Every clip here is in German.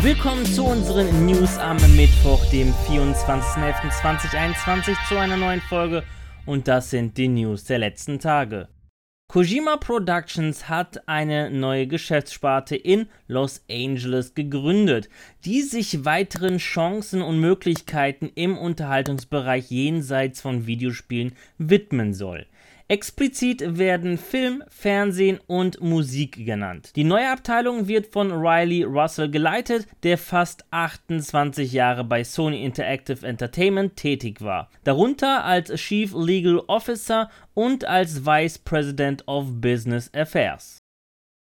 Willkommen zu unseren News am Mittwoch, dem 24.11.2021, zu einer neuen Folge, und das sind die News der letzten Tage. Kojima Productions hat eine neue Geschäftssparte in Los Angeles gegründet, die sich weiteren Chancen und Möglichkeiten im Unterhaltungsbereich jenseits von Videospielen widmen soll. Explizit werden Film, Fernsehen und Musik genannt. Die neue Abteilung wird von Riley Russell geleitet, der fast 28 Jahre bei Sony Interactive Entertainment tätig war, darunter als Chief Legal Officer und als Vice President of Business Affairs.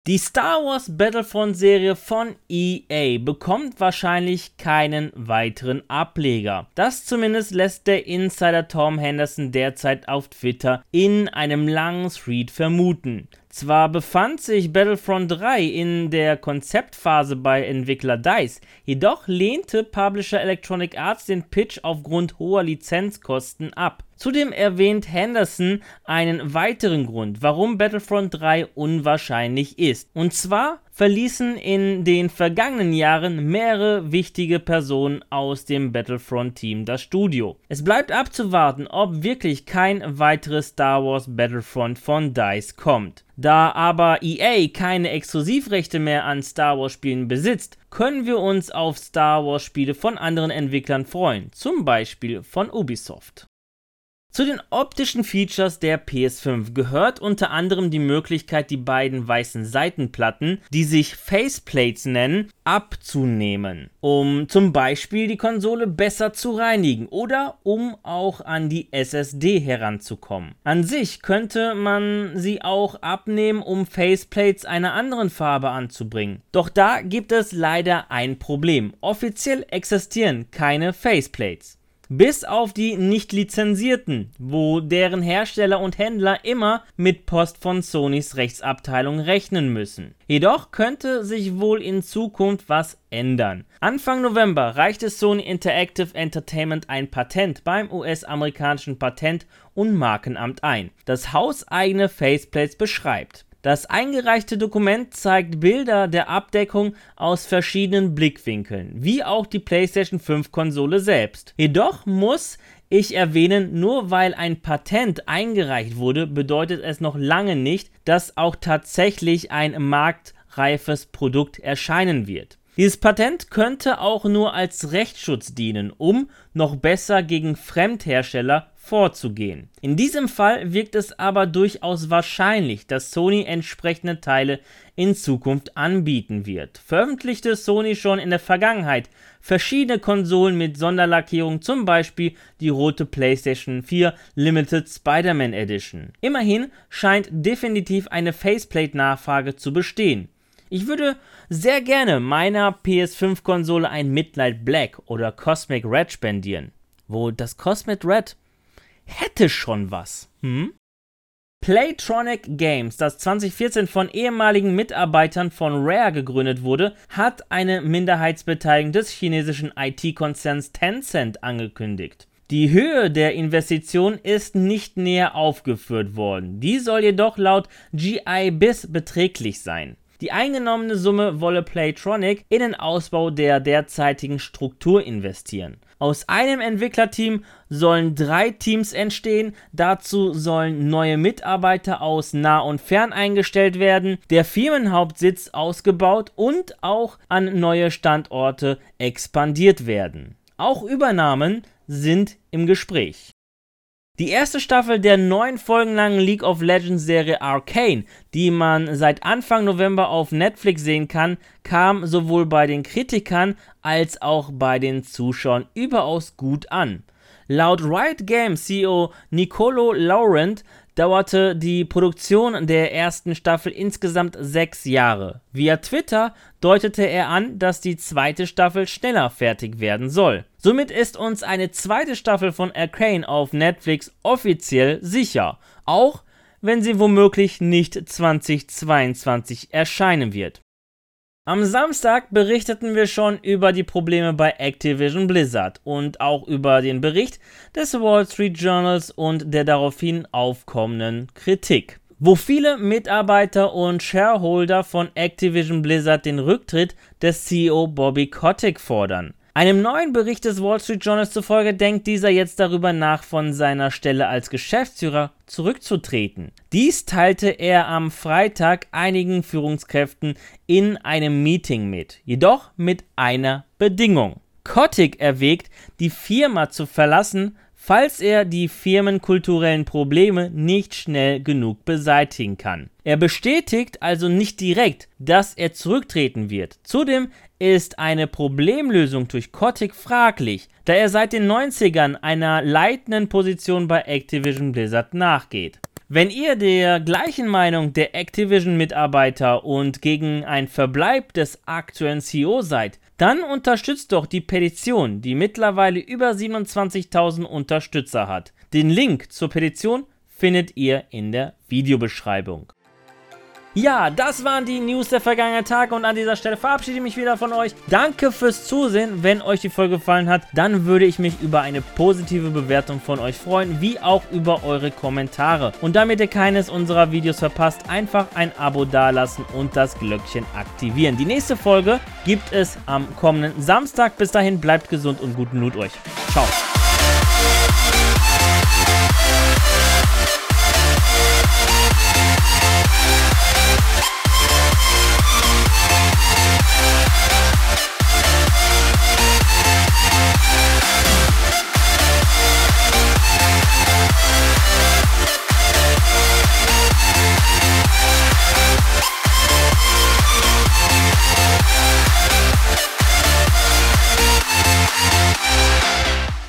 Die Star Wars Battlefront Serie von EA bekommt wahrscheinlich keinen weiteren Ableger. Das zumindest lässt der Insider Tom Henderson derzeit auf Twitter in einem langen Thread vermuten. Zwar befand sich Battlefront 3 in der Konzeptphase bei Entwickler DICE, jedoch lehnte Publisher Electronic Arts den Pitch aufgrund hoher Lizenzkosten ab. Zudem erwähnt Henderson einen weiteren Grund, warum Battlefront 3 unwahrscheinlich ist. Und zwar verließen in den vergangenen Jahren mehrere wichtige Personen aus dem Battlefront-Team das Studio. Es bleibt abzuwarten, ob wirklich kein weiteres Star Wars Battlefront von DICE kommt. Da aber EA keine Exklusivrechte mehr an Star Wars Spielen besitzt, können wir uns auf Star Wars Spiele von anderen Entwicklern freuen, zum Beispiel von Ubisoft. Zu den optischen Features der PS5 gehört unter anderem die Möglichkeit, die beiden weißen Seitenplatten, die sich Faceplates nennen, abzunehmen, um zum Beispiel die Konsole besser zu reinigen oder um auch an die SSD heranzukommen. An sich könnte man sie auch abnehmen, um Faceplates einer anderen Farbe anzubringen. Doch da gibt es leider ein Problem. Offiziell existieren keine Faceplates. Bis auf die nicht lizenzierten, wo deren Hersteller und Händler immer mit Post von Sonys Rechtsabteilung rechnen müssen. Jedoch könnte sich wohl in Zukunft was ändern. Anfang November reichte Sony Interactive Entertainment ein Patent beim US-amerikanischen Patent- und Markenamt ein, das hauseigene Faceplates beschreibt. Das eingereichte Dokument zeigt Bilder der Abdeckung aus verschiedenen Blickwinkeln, wie auch die PlayStation 5-Konsole selbst. Jedoch muss ich erwähnen, nur weil ein Patent eingereicht wurde, bedeutet es noch lange nicht, dass auch tatsächlich ein marktreifes Produkt erscheinen wird. Dieses Patent könnte auch nur als Rechtsschutz dienen, um noch besser gegen Fremdhersteller vorzugehen. In diesem Fall wirkt es aber durchaus wahrscheinlich, dass Sony entsprechende Teile in Zukunft anbieten wird. Veröffentlichte Sony schon in der Vergangenheit verschiedene Konsolen mit Sonderlackierung, zum Beispiel die rote PlayStation 4 Limited Spider-Man Edition. Immerhin scheint definitiv eine Faceplate-Nachfrage zu bestehen. Ich würde sehr gerne meiner PS5-Konsole ein Midnight Black oder Cosmic Red spendieren. Wo das Cosmic Red hätte schon was. Playtronic Games, das 2014 von ehemaligen Mitarbeitern von Rare gegründet wurde, hat eine Minderheitsbeteiligung des chinesischen IT-Konzerns Tencent angekündigt. Die Höhe der Investition ist nicht näher aufgeführt worden. Die soll jedoch laut GIBIS beträchtlich sein. Die eingenommene Summe wolle Playtronic in den Ausbau der derzeitigen Struktur investieren. Aus einem Entwicklerteam sollen 3 Teams entstehen, dazu sollen neue Mitarbeiter aus nah und fern eingestellt werden, der Firmenhauptsitz ausgebaut und auch an neue Standorte expandiert werden. Auch Übernahmen sind im Gespräch. Die erste Staffel der 9 Folgen langen League of Legends Serie Arcane, die man seit Anfang November auf Netflix sehen kann, kam sowohl bei den Kritikern als auch bei den Zuschauern überaus gut an. Laut Riot Games CEO Nicolo Laurent dauerte die Produktion der ersten Staffel insgesamt 6 Jahre. Via Twitter deutete er an, dass die zweite Staffel schneller fertig werden soll. Somit ist uns eine zweite Staffel von Arcane auf Netflix offiziell sicher, auch wenn sie womöglich nicht 2022 erscheinen wird. Am Samstag berichteten wir schon über die Probleme bei Activision Blizzard und auch über den Bericht des Wall Street Journals und der daraufhin aufkommenden Kritik. wo viele Mitarbeiter und Shareholder von Activision Blizzard den Rücktritt des CEO Bobby Kotick fordern. Einem neuen Bericht des Wall Street Journals zufolge denkt dieser jetzt darüber nach, von seiner Stelle als Geschäftsführer zurückzutreten. Dies teilte er am Freitag einigen Führungskräften in einem Meeting mit, jedoch mit einer Bedingung. Kotick erwägt, die Firma zu verlassen, falls er die firmenkulturellen Probleme nicht schnell genug beseitigen kann. Er bestätigt also nicht direkt, dass er zurücktreten wird. Zudem ist eine Problemlösung durch Kotick fraglich, da er seit den 90ern einer leitenden Position bei Activision Blizzard nachgeht. Wenn ihr der gleichen Meinung der Activision-Mitarbeiter und gegen einen Verbleib des aktuellen CEO seid, dann unterstützt doch die Petition, die mittlerweile über 27.000 Unterstützer hat. Den Link zur Petition findet ihr in der Videobeschreibung. Ja, das waren die News der vergangenen Tage und an dieser Stelle verabschiede ich mich wieder von euch. Danke fürs Zusehen. Wenn euch die Folge gefallen hat, dann würde ich mich über eine positive Bewertung von euch freuen, wie auch über eure Kommentare. Und damit ihr keines unserer Videos verpasst, einfach ein Abo dalassen und das Glöckchen aktivieren. Die nächste Folge gibt es am kommenden Samstag. Bis dahin bleibt gesund und guten Loot euch. Ciao.